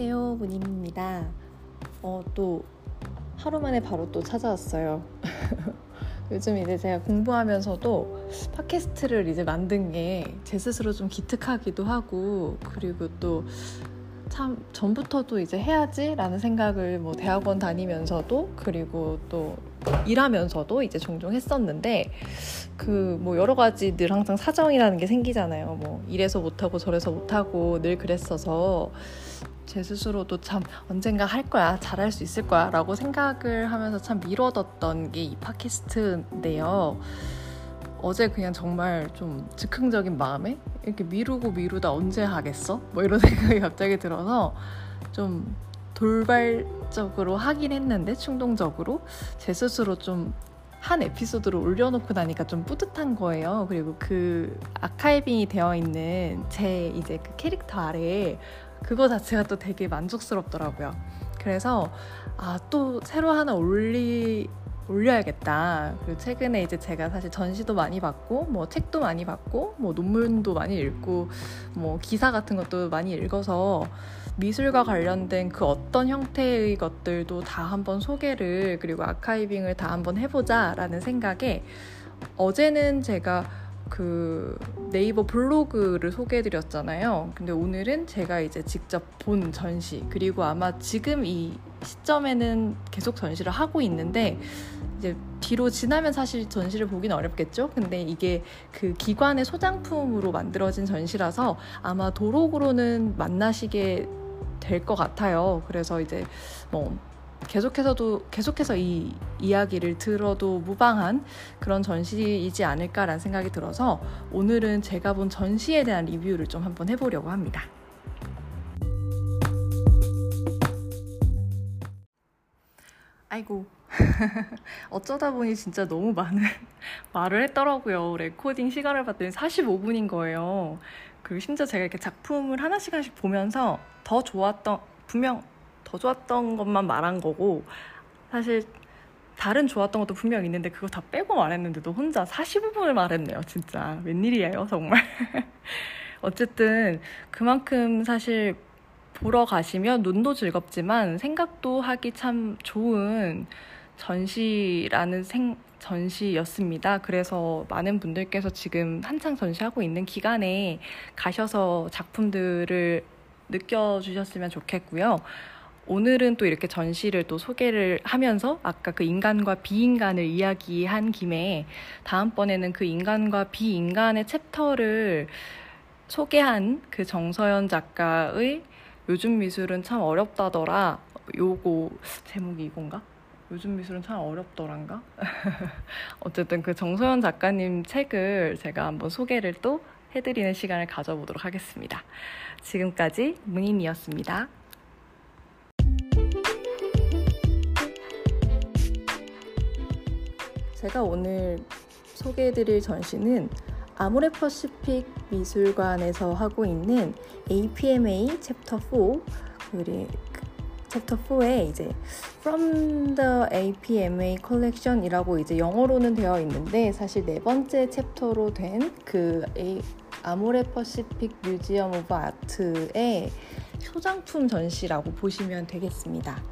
안녕하세요, 문임입니다. 또 하루 만에 바로 또 찾아왔어요. 요즘 이제 제가 공부하면서도 팟캐스트를 이제 만든 게 제 스스로 좀 기특하기도 하고, 그리고 또 참 전부터도 이제 해야지라는 생각을 뭐 대학원 다니면서도 그리고 또 일하면서도 이제 종종 했었는데, 그 뭐 여러 가지 늘 항상 사정이라는 게 생기잖아요. 뭐 이래서 못하고 저래서 못하고 늘 그랬어서 제 스스로도 참 언젠가 할 거야, 잘할 수 있을 거야 라고 생각을 하면서 참 미뤄뒀던 게 이 팟캐스트인데요. 어제 그냥 정말 좀 즉흥적인 마음에 이렇게 미루다 언제 하겠어? 뭐 이런 생각이 갑자기 들어서 좀 돌발적으로 하긴 했는데, 충동적으로 제 스스로 좀 한 에피소드로 올려놓고 나니까 좀 뿌듯한 거예요. 그리고 그 아카이빙이 되어 있는 제 이제 그 캐릭터 아래에 그거 자체가 또 되게 만족스럽더라고요. 그래서 또 새로 하나 올려야겠다. 그리고 최근에 이제 제가 사실 전시도 많이 봤고, 뭐 책도 많이 봤고, 뭐 논문도 많이 읽고, 뭐 기사 같은 것도 많이 읽어서 미술과 관련된 그 어떤 형태의 것들도 다 한번 소개를, 그리고 아카이빙을 다 한번 해보자라는 생각에, 어제는 제가 그 네이버 블로그를 소개해드렸잖아요. 근데 오늘은 제가 이제 직접 본 전시, 그리고 아마 지금 이 시점에는 계속 전시를 하고 있는데 이제 뒤로 지나면 사실 전시를 보긴 어렵겠죠. 근데 이게 그 기관의 소장품으로 만들어진 전시라서 아마 도록으로는 만나시게 될 것 같아요. 그래서 이제 뭐 계속해서 이 이야기를 들어도 무방한 그런 전시이지 않을까라는 생각이 들어서, 오늘은 제가 본 전시에 대한 리뷰를 좀 한번 해보려고 합니다. 아이고, 어쩌다 보니 진짜 너무 많은 말을 했더라고요. 레코딩 시간을 봤더니 45분인 거예요. 그리고 심지어 제가 이렇게 작품을 하나씩 보면서 분명 더 좋았던 것만 말한 거고, 사실 다른 좋았던 것도 분명 있는데 그거 다 빼고 말했는데도 혼자 45분을 말했네요. 진짜 웬일이에요, 정말. 어쨌든 그만큼 사실 보러 가시면 눈도 즐겁지만 생각도 하기 참 좋은 전시였습니다. 그래서 많은 분들께서 지금 한창 전시하고 있는 기간에 가셔서 작품들을 느껴주셨으면 좋겠고요. 오늘은 또 이렇게 전시를 또 소개를 하면서, 아까 그 인간과 비인간을 이야기한 김에 다음번에는 그 인간과 비인간의 챕터를 소개한 그 정서연 작가의 "요즘 미술은 참 어렵다더라", 요거 제목이 이건가? "요즘 미술은 참 어렵더란가?" 어쨌든 그 정서연 작가님 책을 제가 한번 소개를 또 해드리는 시간을 가져보도록 하겠습니다. 지금까지 문인이었습니다. 제가 오늘 소개해드릴 전시는 아모레퍼시픽 미술관에서 하고 있는 APMA 챕터 4, 우리 챕터 4에 이제 From the APMA Collection이라고 이제 영어로는 되어 있는데, 사실 네 번째 챕터로 된 그 아모레퍼시픽 뮤지엄 오브 아트의 소장품 전시라고 보시면 되겠습니다.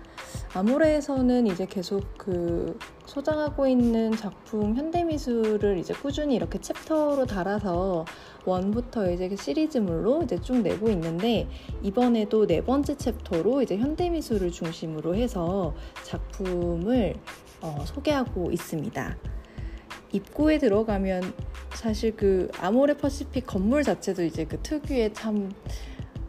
아모레에서는 이제 계속 그 소장하고 있는 작품 현대미술을 이제 꾸준히 이렇게 챕터로 달아서 1부터 이제 시리즈물로 이제 쭉 내고 있는데, 이번에도 네 번째 챕터로 이제 현대미술을 중심으로 해서 작품을 소개하고 있습니다. 입구에 들어가면 사실 그 아모레퍼시픽 건물 자체도 이제 그 특유의, 참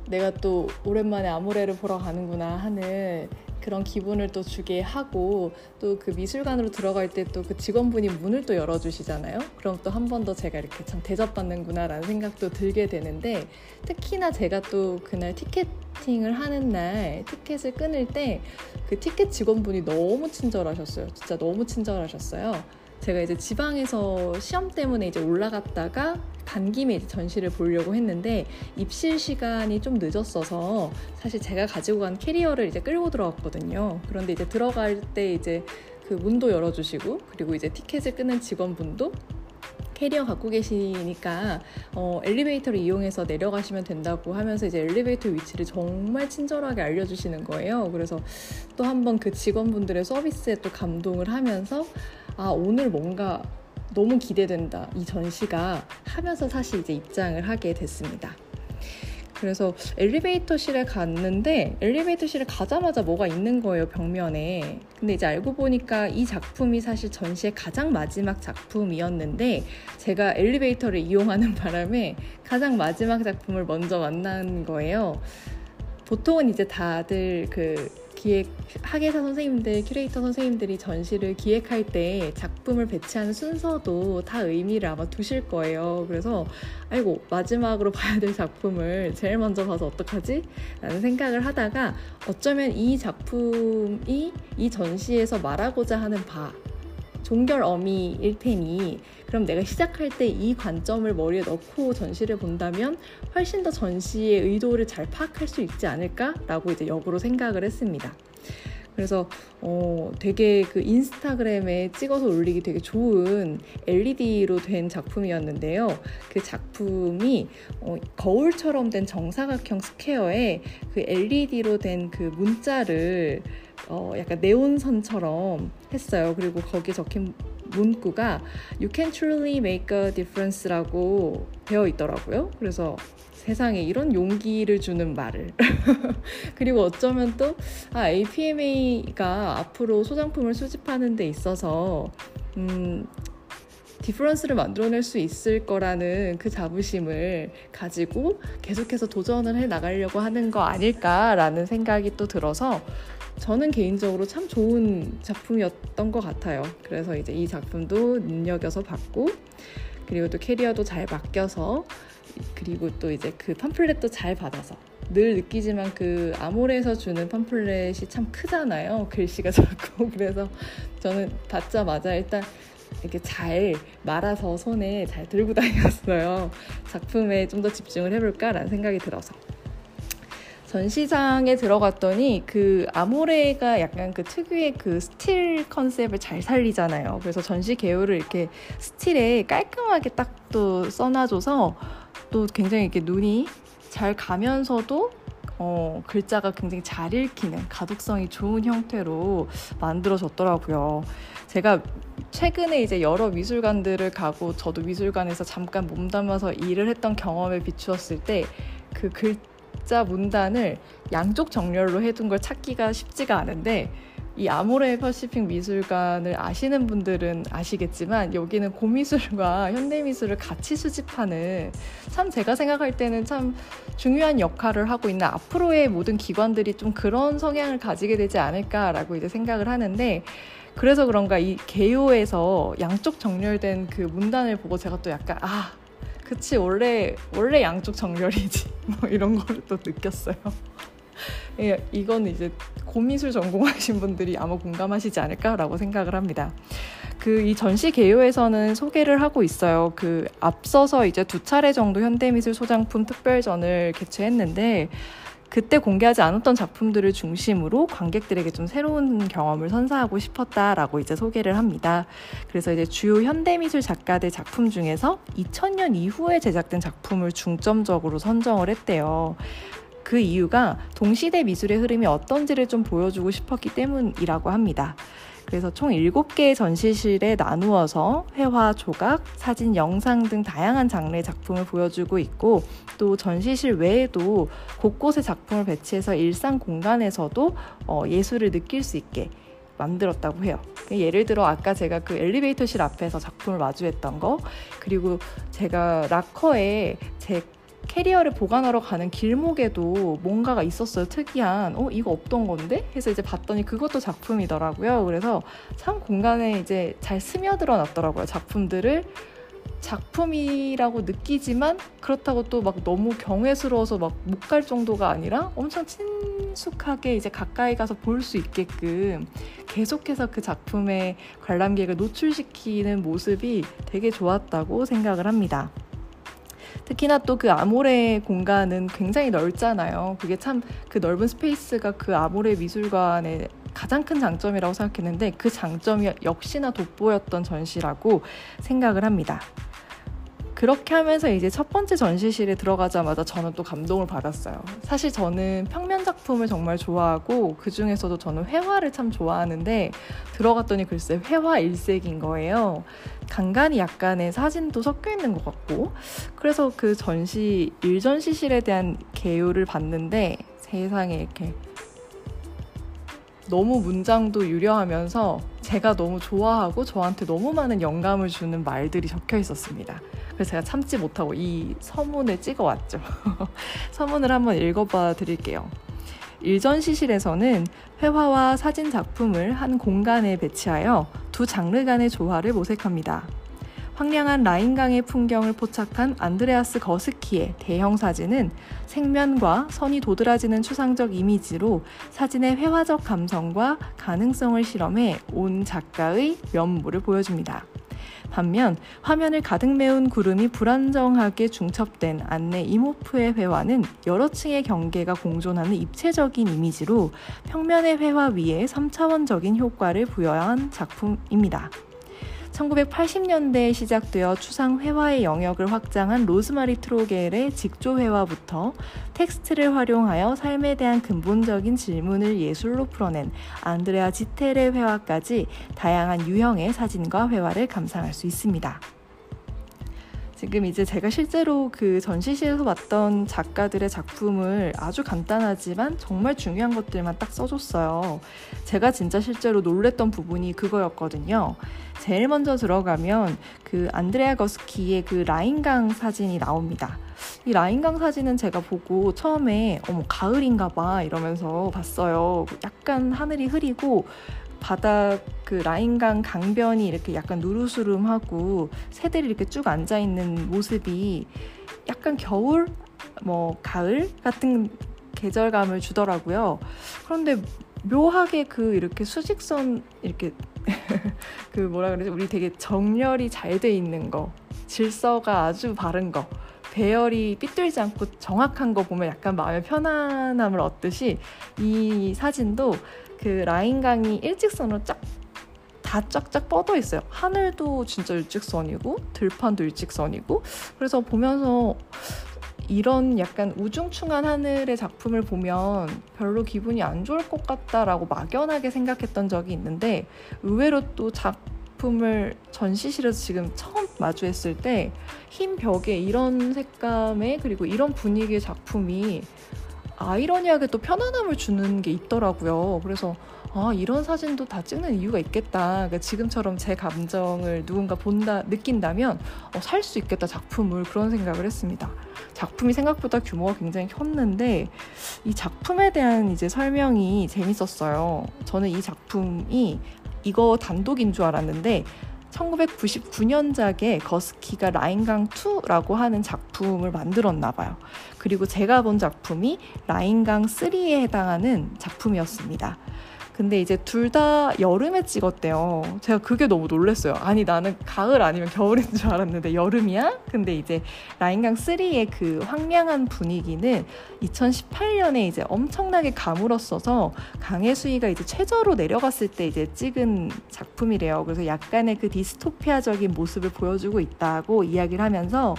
내가 또 오랜만에 아모레를 보러 가는구나 하는 그런 기분을 또 주게 하고, 또 그 미술관으로 들어갈 때 또 그 직원분이 문을 또 열어주시잖아요. 그럼 또 한 번 더 제가 이렇게 참 대접받는구나라는 생각도 들게 되는데, 특히나 제가 또 그날 티켓팅을 하는 날 티켓을 끊을 때 그 티켓 직원분이 너무 친절하셨어요. 진짜 너무 친절하셨어요. 제가 이제 지방에서 시험 때문에 이제 올라갔다가 간 김에 이제 전시를 보려고 했는데, 입실 시간이 좀 늦었어서 사실 제가 가지고 간 캐리어를 이제 끌고 들어갔거든요. 그런데 이제 들어갈 때 이제 그 문도 열어주시고, 그리고 이제 티켓을 끄는 직원분도 캐리어 갖고 계시니까 엘리베이터를 이용해서 내려가시면 된다고 하면서 이제 엘리베이터 위치를 정말 친절하게 알려주시는 거예요. 그래서 또 한번 그 직원분들의 서비스에 또 감동을 하면서 아, 오늘 뭔가 너무 기대된다, 이 전시가 하면서 사실 이제 입장을 하게 됐습니다. 그래서 엘리베이터실에 갔는데 엘리베이터실에 가자마자 뭐가 있는 거예요, 벽면에. 근데 이제 알고 보니까 이 작품이 사실 전시의 가장 마지막 작품이었는데 제가 엘리베이터를 이용하는 바람에 가장 마지막 작품을 먼저 만난 거예요. 보통은 이제 다들 그 기획학예사 선생님들, 큐레이터 선생님들이 전시를 기획할 때 작품을 배치하는 순서도 다 의미를 아마 두실 거예요. 그래서 아이고, 마지막으로 봐야 될 작품을 제일 먼저 봐서 어떡하지? 라는 생각을 하다가 어쩌면 이 작품이 이 전시에서 말하고자 하는 바, 종결 어미일 테니 그럼 내가 시작할 때 이 관점을 머리에 넣고 전시를 본다면 훨씬 더 전시의 의도를 잘 파악할 수 있지 않을까라고 이제 역으로 생각을 했습니다. 그래서 되게 그 인스타그램에 찍어서 올리기 되게 좋은 LED로 된 작품이었는데요. 그 작품이 거울처럼 된 정사각형 스퀘어에 그 LED로 된 그 문자를 약간 네온선처럼 했어요. 그리고 거기에 적힌 문구가 You can truly make a difference라고 되어 있더라고요. 그래서 세상에 이런 용기를 주는 말을 그리고 어쩌면 또 APMA가 앞으로 소장품을 수집하는 데 있어서 디퍼런스를 만들어낼 수 있을 거라는 그 자부심을 가지고 계속해서 도전을 해나가려고 하는 거 아닐까라는 생각이 또 들어서 저는 개인적으로 참 좋은 작품이었던 것 같아요. 그래서 이제 이 작품도 눈여겨서 봤고, 그리고 또 캐리어도 잘 맡겨서, 그리고 또 이제 그 팜플렛도 잘 받아서 늘 느끼지만 그 아모레에서 주는 팜플렛이 참 크잖아요. 글씨가 작고. 그래서 저는 받자마자 일단 이렇게 잘 말아서 손에 잘 들고 다녔어요. 작품에 좀 더 집중을 해볼까라는 생각이 들어서. 전시장에 들어갔더니 그 아모레가 약간 그 특유의 그 스틸 컨셉을 잘 살리잖아요. 그래서 전시 개요를 이렇게 스틸에 깔끔하게 딱 또 써놔줘서 또 굉장히 이렇게 눈이 잘 가면서도 글자가 굉장히 잘 읽히는 가독성이 좋은 형태로 만들어졌더라고요. 제가 최근에 이제 여러 미술관들을 가고 저도 미술관에서 잠깐 몸담아서 일을 했던 경험에 비추었을 때 그 글자 문단을 양쪽 정렬로 해둔 걸 찾기가 쉽지가 않은데 이 아모레퍼시픽 미술관을 아시는 분들은 아시겠지만 여기는 고미술과 현대미술을 같이 수집하는 참 제가 생각할 때는 참 중요한 역할을 하고 있는 앞으로의 모든 기관들이 좀 그런 성향을 가지게 되지 않을까라고 이제 생각을 하는데 그래서 그런가 이 개요에서 양쪽 정렬된 그 문단을 보고 제가 또 약간 그치 원래 양쪽 정렬이지 뭐 이런 걸 또 느꼈어요. 예, 이건 이제 고미술 전공하신 분들이 아마 공감하시지 않을까라고 생각을 합니다. 이 전시 개요에서는 소개를 하고 있어요. 앞서서 이제 2차례 정도 현대미술 소장품 특별전을 개최했는데 그때 공개하지 않았던 작품들을 중심으로 관객들에게 좀 새로운 경험을 선사하고 싶었다라고 이제 소개를 합니다. 그래서 이제 주요 현대미술 작가들 작품 중에서 2000년 이후에 제작된 작품을 중점적으로 선정을 했대요. 그 이유가 동시대 미술의 흐름이 어떤지를 좀 보여주고 싶었기 때문이라고 합니다. 그래서 총 7개의 전시실에 나누어서 회화, 조각, 사진, 영상 등 다양한 장르의 작품을 보여주고 있고 또 전시실 외에도 곳곳에 작품을 배치해서 일상 공간에서도 예술을 느낄 수 있게 만들었다고 해요. 예를 들어 아까 제가 그 엘리베이터실 앞에서 작품을 마주했던 거 그리고 제가 락커에 제 캐리어를 보관하러 가는 길목에도 뭔가가 있었어요. 특이한 이거 없던 건데? 해서 이제 봤더니 그것도 작품이더라고요. 그래서 참 공간에 이제 잘 스며들어 놨더라고요. 작품들을 작품이라고 느끼지만 그렇다고 또 막 너무 경외스러워서 막 못 갈 정도가 아니라 엄청 친숙하게 이제 가까이 가서 볼 수 있게끔 계속해서 그 작품의 관람객을 노출시키는 모습이 되게 좋았다고 생각을 합니다. 특히나 또 그 아모레 공간은 굉장히 넓잖아요. 그게 참 그 넓은 스페이스가 그 아모레 미술관의 가장 큰 장점이라고 생각했는데 그 장점이 역시나 돋보였던 전시라고 생각을 합니다. 그렇게 하면서 이제 첫 번째 전시실에 들어가자마자 저는 또 감동을 받았어요. 사실 저는 평면 작품을 정말 좋아하고 그 중에서도 저는 회화를 참 좋아하는데 들어갔더니 글쎄 회화 일색인 거예요. 간간이 약간의 사진도 섞여 있는 것 같고, 그래서 그 전시 일전시실에 대한 개요를 봤는데 세상에 이렇게 너무 문장도 유려하면서 제가 너무 좋아하고 저한테 너무 많은 영감을 주는 말들이 적혀 있었습니다. 그래서 제가 참지 못하고 이 서문을 찍어왔죠. 서문을 한번 읽어봐 드릴게요. 일전시실에서는 회화와 사진 작품을 한 공간에 배치하여 두 장르 간의 조화를 모색합니다. 황량한 라인강의 풍경을 포착한 안드레아스 거스키의 대형 사진은 생면과 선이 도드라지는 추상적 이미지로 사진의 회화적 감성과 가능성을 실험해 온 작가의 면모를 보여줍니다. 반면 화면을 가득 메운 구름이 불안정하게 중첩된 안네 이모프의 회화는 여러 층의 경계가 공존하는 입체적인 이미지로 평면의 회화 위에 3차원적인 효과를 부여한 작품입니다. 1980년대에 시작되어 추상 회화의 영역을 확장한 로즈마리 트로겔의 직조 회화부터 텍스트를 활용하여 삶에 대한 근본적인 질문을 예술로 풀어낸 안드레아 지텔의 회화까지 다양한 유형의 사진과 회화를 감상할 수 있습니다. 지금 이제 제가 실제로 그 전시실에서 봤던 작가들의 작품을 아주 간단하지만 정말 중요한 것들만 딱 써줬어요. 제가 진짜 실제로 놀랬던 부분이 그거였거든요. 제일 먼저 들어가면 그 안드레아 거스키의 그 라인강 사진이 나옵니다. 이 라인강 사진은 제가 보고 처음에 가을인가 봐 이러면서 봤어요. 약간 하늘이 흐리고 바다 그 라인강 강변이 이렇게 약간 누르스름하고 새들이 이렇게 쭉 앉아있는 모습이 약간 겨울, 가을 같은 계절감을 주더라고요. 그런데 묘하게 그 이렇게 수직선 이렇게 그 뭐라 그러지? 우리 되게 정렬이 잘 돼 있는 거, 질서가 아주 바른 거, 배열이 삐뚤지 않고 정확한 거 보면 약간 마음의 편안함을 얻듯이 이 사진도 그 라인강이 일직선으로 다 쫙쫙 뻗어 있어요. 하늘도 진짜 일직선이고 들판도 일직선이고, 그래서 보면서 이런 약간 우중충한 하늘의 작품을 보면 별로 기분이 안 좋을 것 같다라고 막연하게 생각했던 적이 있는데, 의외로 또 작품을 전시실에서 지금 처음 마주했을 때 흰 벽에 이런 색감의 그리고 이런 분위기의 작품이 아이러니하게 또 편안함을 주는 게 있더라고요. 그래서 아, 이런 사진도 다 찍는 이유가 있겠다. 그러니까 지금처럼 제 감정을 누군가 느낀다면 살 수 있겠다 작품을, 그런 생각을 했습니다. 작품이 생각보다 규모가 굉장히 컸는데 이 작품에 대한 이제 설명이 재밌었어요. 저는 이 작품이 이거 단독인 줄 알았는데 1999년작에 거스키가 라인강2라고 하는 작품을 만들었나 봐요. 그리고 제가 본 작품이 라인강3에 해당하는 작품이었습니다. 근데 이제 둘 다 여름에 찍었대요. 제가 그게 너무 놀랐어요. 아니, 나는 가을 아니면 겨울인 줄 알았는데 여름이야? 근데 이제 라인강3의 그 황량한 분위기는 2018년에 이제 엄청나게 가물었어서 강의 수위가 이제 최저로 내려갔을 때 이제 찍은 작품이래요. 그래서 약간의 그 디스토피아적인 모습을 보여주고 있다고 이야기를 하면서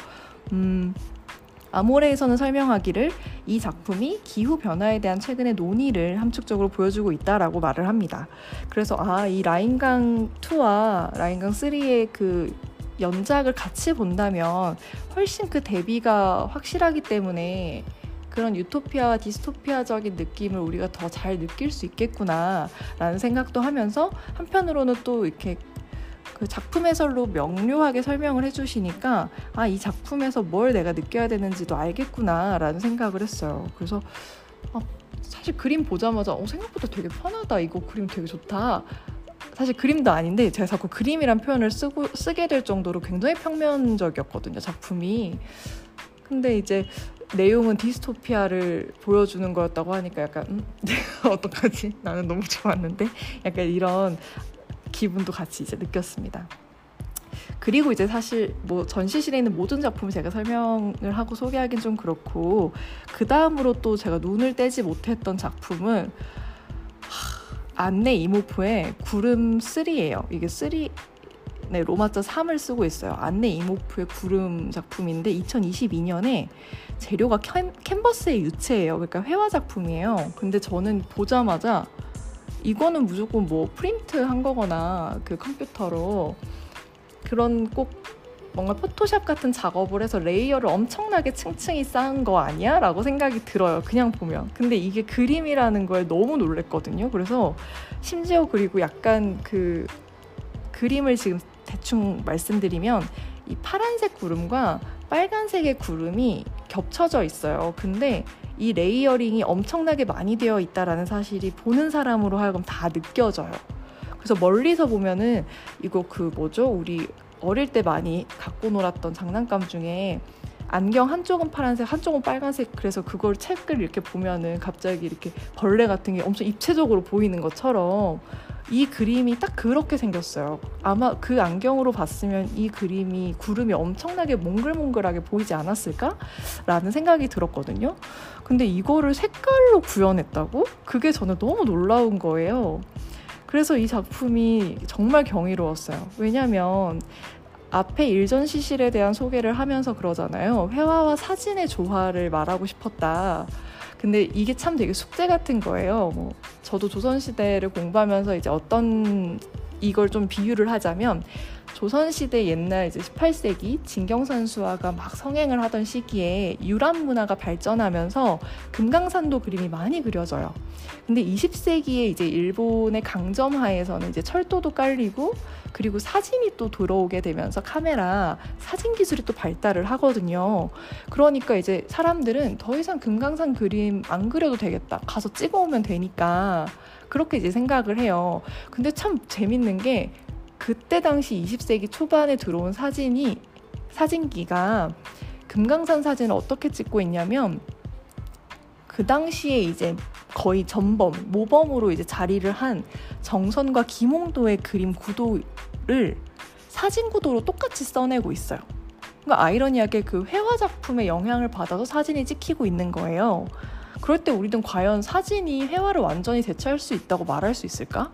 아모레에서는 설명하기를 이 작품이 기후변화에 대한 최근의 논의를 함축적으로 보여주고 있다라고 말을 합니다. 그래서 이 라인강2와 라인강3의 그 연작을 같이 본다면 훨씬 그 대비가 확실하기 때문에 그런 유토피아와 디스토피아적인 느낌을 우리가 더 잘 느낄 수 있겠구나라는 생각도 하면서, 한편으로는 또 이렇게 그 작품 해설로 명료하게 설명을 해주시니까 이 작품에서 뭘 내가 느껴야 되는지도 알겠구나라는 생각을 했어요. 그래서 사실 그림 보자마자 생각보다 되게 편하다, 이거 그림 되게 좋다. 사실 그림도 아닌데 제가 자꾸 그림이란 표현을 쓰게 될 정도로 굉장히 평면적이었거든요, 작품이. 근데 이제 내용은 디스토피아를 보여주는 거였다고 하니까 약간 내가 어떡하지? 나는 너무 좋았는데? 약간 이런 기분도 같이 이제 느꼈습니다. 그리고 이제 사실 전시실에 있는 모든 작품을 제가 설명을 하고 소개하긴 좀 그렇고, 그 다음으로 또 제가 눈을 떼지 못했던 작품은 안네 이모프의 구름 3예요. 이게 3 네, 로마자 3을 쓰고 있어요. 안네 이모프의 구름 작품인데 2022년에 재료가 캔버스의 유체예요. 그러니까 회화 작품이에요. 근데 저는 보자마자 이거는 무조건 뭐 프린트 한 거거나 그 컴퓨터로 그런 꼭 뭔가 포토샵 같은 작업을 해서 레이어를 엄청나게 층층이 쌓은 거 아니야? 라고 생각이 들어요. 그냥 보면. 근데 이게 그림이라는 거에 너무 놀랬거든요. 그래서 심지어 그리고 약간 그 그림을 지금 대충 말씀드리면 이 파란색 구름과 빨간색의 구름이 겹쳐져 있어요. 근데 이 레이어링이 엄청나게 많이 되어 있다라는 사실이 보는 사람으로 하여금 다 느껴져요. 그래서 멀리서 보면은 이거 그 뭐죠? 우리 어릴 때 많이 갖고 놀았던 장난감 중에 안경 한쪽은 파란색 한쪽은 빨간색 그래서 그걸 책을 이렇게 보면은 갑자기 이렇게 벌레 같은 게 엄청 입체적으로 보이는 것처럼 이 그림이 딱 그렇게 생겼어요. 아마 그 안경으로 봤으면 이 그림이 구름이 엄청나게 몽글몽글하게 보이지 않았을까? 라는 생각이 들었거든요. 근데 이거를 색깔로 구현했다고? 그게 저는 너무 놀라운 거예요. 그래서 이 작품이 정말 경이로웠어요. 왜냐하면 앞에 일전 시실에 대한 소개를 하면서 그러잖아요. 회화와 사진의 조화를 말하고 싶었다. 근데 이게 참 되게 숙제 같은 거예요. 뭐 저도 조선시대를 공부하면서 이제 어떤 이걸 좀 비유를 하자면 조선시대 옛날 이제 18세기 진경산수화가 막 성행을 하던 시기에 유람 문화가 발전하면서 금강산도 그림이 많이 그려져요. 근데 20세기에 이제 일본의 강점하에서는 이제 철도도 깔리고 그리고 사진이 또 들어오게 되면서 카메라 사진 기술이 또 발달을 하거든요. 그러니까 이제 사람들은 더 이상 금강산 그림 안 그려도 되겠다. 가서 찍어오면 되니까 그렇게 이제 생각을 해요. 근데 참 재밌는 게 그때 당시 20세기 초반에 들어온 사진기가 금강산 사진을 어떻게 찍고 있냐면 그 당시에 이제 거의 전범, 모범으로 이제 자리를 한 정선과 김홍도의 그림 구도를 사진 구도로 똑같이 써내고 있어요. 그러니까 아이러니하게 그 회화 작품의 영향을 받아서 사진이 찍히고 있는 거예요. 그럴 때 우리는 과연 사진이 회화를 완전히 대체할 수 있다고 말할 수 있을까?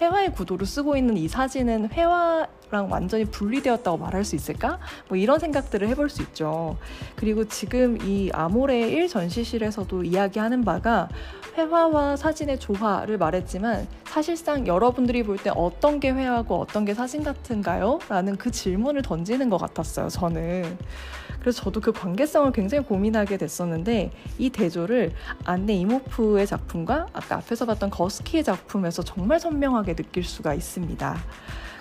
회화의 구도를 쓰고 있는 이 사진은 회화랑 완전히 분리되었다고 말할 수 있을까? 뭐 이런 생각들을 해볼 수 있죠. 그리고 지금 이 아모레의 1전시실에서도 이야기하는 바가 회화와 사진의 조화를 말했지만 사실상 여러분들이 볼 때 어떤 게 회화고 어떤 게 사진 같은가요? 라는 그 질문을 던지는 것 같았어요, 저는. 그래서 저도 그 관계성을 굉장히 고민하게 됐었는데 이 대조를 안네 이모프의 작품과 아까 앞에서 봤던 거스키의 작품에서 정말 선명하게 느낄 수가 있습니다.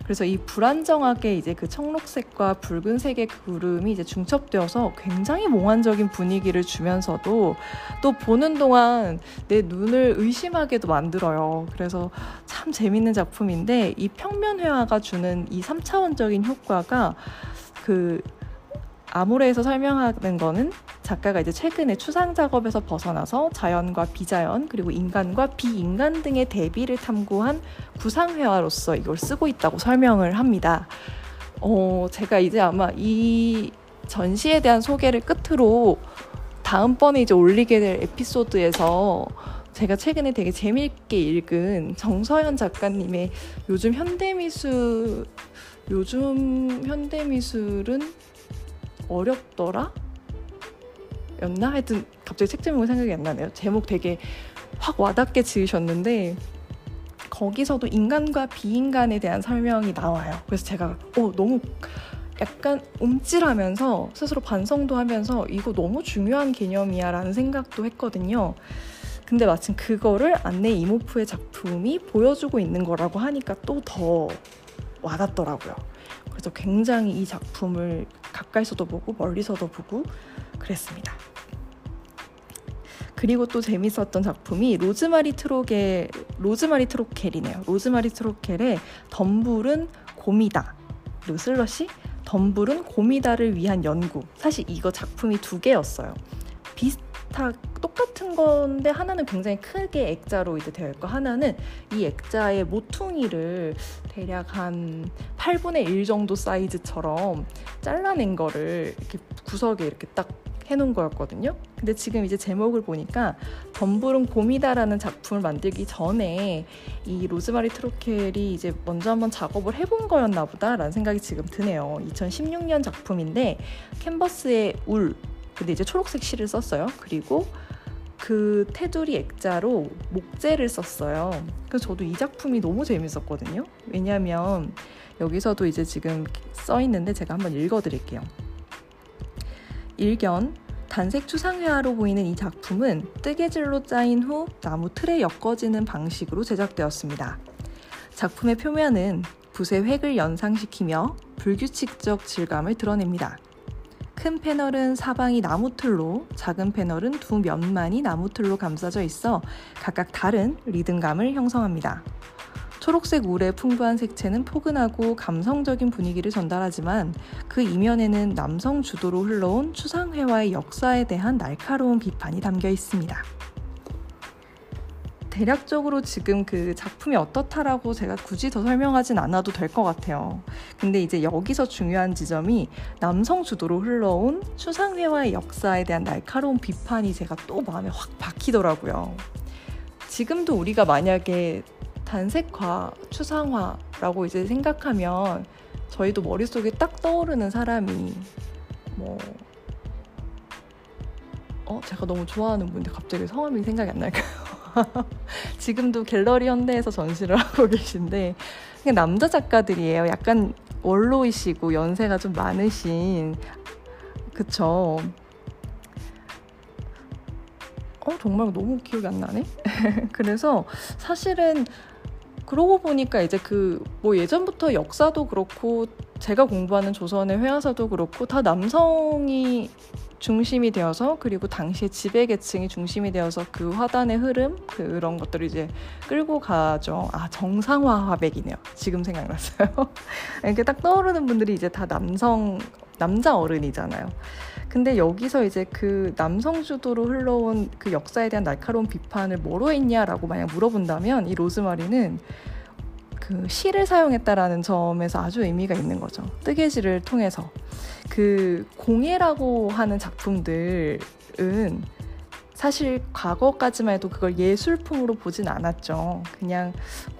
그래서 이 불안정하게 이제 그 청록색과 붉은색의 구름이 이제 중첩되어서 굉장히 몽환적인 분위기를 주면서도 또 보는 동안 내 눈을 의심하게도 만들어요. 그래서 참 재밌는 작품인데 이 평면 회화가 주는 이 3차원적인 효과가 그 아모레에서 설명하는 거는 작가가 이제 최근에 추상 작업에서 벗어나서 자연과 비자연 그리고 인간과 비인간 등의 대비를 탐구한 구상회화로서 이걸 쓰고 있다고 설명을 합니다. 제가 이제 아마 이 전시에 대한 소개를 끝으로 다음번에 이제 올리게 될 에피소드에서 제가 최근에 되게 재미있게 읽은 정서현 작가님의 요즘 현대미술은 어렵더라? 였나? 하여튼 갑자기 책 제목이 생각이 안 나네요. 제목 되게 확 와닿게 지으셨는데 거기서도 인간과 비인간에 대한 설명이 나와요. 그래서 제가 너무 약간 움찔하면서 스스로 반성도 하면서 이거 너무 중요한 개념이야 라는 생각도 했거든요. 근데 마침 그거를 안네 이모프의 작품이 보여주고 있는 거라고 하니까 또 더 와닿더라고요. 그래서 굉장히 이 작품을 가까이서도 보고 멀리서도 보고 그랬습니다. 그리고 또 재밌었던 작품이 로즈마리 트로켈의 덤불은 곰이다. 르슬러시 덤불은 곰이다를 위한 연구. 사실 이거 작품이 두 개였어요. 똑같은 건데 하나는 굉장히 크게 액자로 이제 되어 있고 하나는 이 액자의 모퉁이를 대략 한 8분의 1 정도 사이즈처럼 잘라낸 거를 이렇게 구석에 이렇게 딱 해놓은 거였거든요. 근데 지금 이제 제목을 보니까 덤불은 곰이다라는 작품을 만들기 전에 이 로즈마리 트로켈이 이제 먼저 한번 작업을 해본 거였나 보다라는 생각이 지금 드네요. 2016년 작품인데 캔버스에 울, 근데 이제 초록색 실을 썼어요. 그리고 그 테두리 액자로 목재를 썼어요. 그래서 저도 이 작품이 너무 재밌었거든요. 왜냐하면 여기서도 이제 지금 써 있는데 제가 한번 읽어드릴게요. 일견, 단색 추상회화로 보이는 이 작품은 뜨개질로 짜인 후 나무 틀에 엮어지는 방식으로 제작되었습니다. 작품의 표면은 붓의 획을 연상시키며 불규칙적 질감을 드러냅니다. 큰 패널은 사방이 나무틀로, 작은 패널은 두 면만이 나무틀로 감싸져 있어 각각 다른 리듬감을 형성합니다. 초록색 울의 풍부한 색채는 포근하고 감성적인 분위기를 전달하지만 그 이면에는 남성 주도로 흘러온 추상회화의 역사에 대한 날카로운 비판이 담겨 있습니다. 대략적으로 지금 그 작품이 어떻다라고 제가 굳이 더 설명하진 않아도 될 것 같아요. 근데 이제 여기서 중요한 지점이 남성 주도로 흘러온 추상회화의 역사에 대한 날카로운 비판이 제가 또 마음에 확 박히더라고요. 지금도 우리가 만약에 단색화, 추상화라고 이제 생각하면 저희도 머릿속에 딱 떠오르는 사람이 제가 너무 좋아하는 분인데 갑자기 성함이 생각이 안 날까요? 지금도 갤러리 현대에서 전시를 하고 계신데 그냥 남자 작가들이에요. 약간 원로이시고 연세가 좀 많으신, 그쵸? 정말 너무 기억이 안 나네? 그래서 사실은 그러고 보니까 이제 예전부터 역사도 그렇고 제가 공부하는 조선의 회화사도 그렇고 다 남성이 중심이 되어서, 그리고 당시에 지배계층이 중심이 되어서 그 화단의 흐름, 그런 것들을 이제 끌고 가죠. 정상화 화백이네요. 지금 생각났어요. 이렇게 딱 떠오르는 분들이 이제 다 남자 어른이잖아요. 근데 여기서 이제 그 남성 주도로 흘러온 그 역사에 대한 날카로운 비판을 뭐로 했냐라고 만약 물어본다면 이 로즈마리는 그 실을 사용했다라는 점에서 아주 의미가 있는 거죠. 뜨개질을 통해서. 그 공예라고 하는 작품들은 사실 과거까지만 해도 그걸 예술품으로 보진 않았죠. 그냥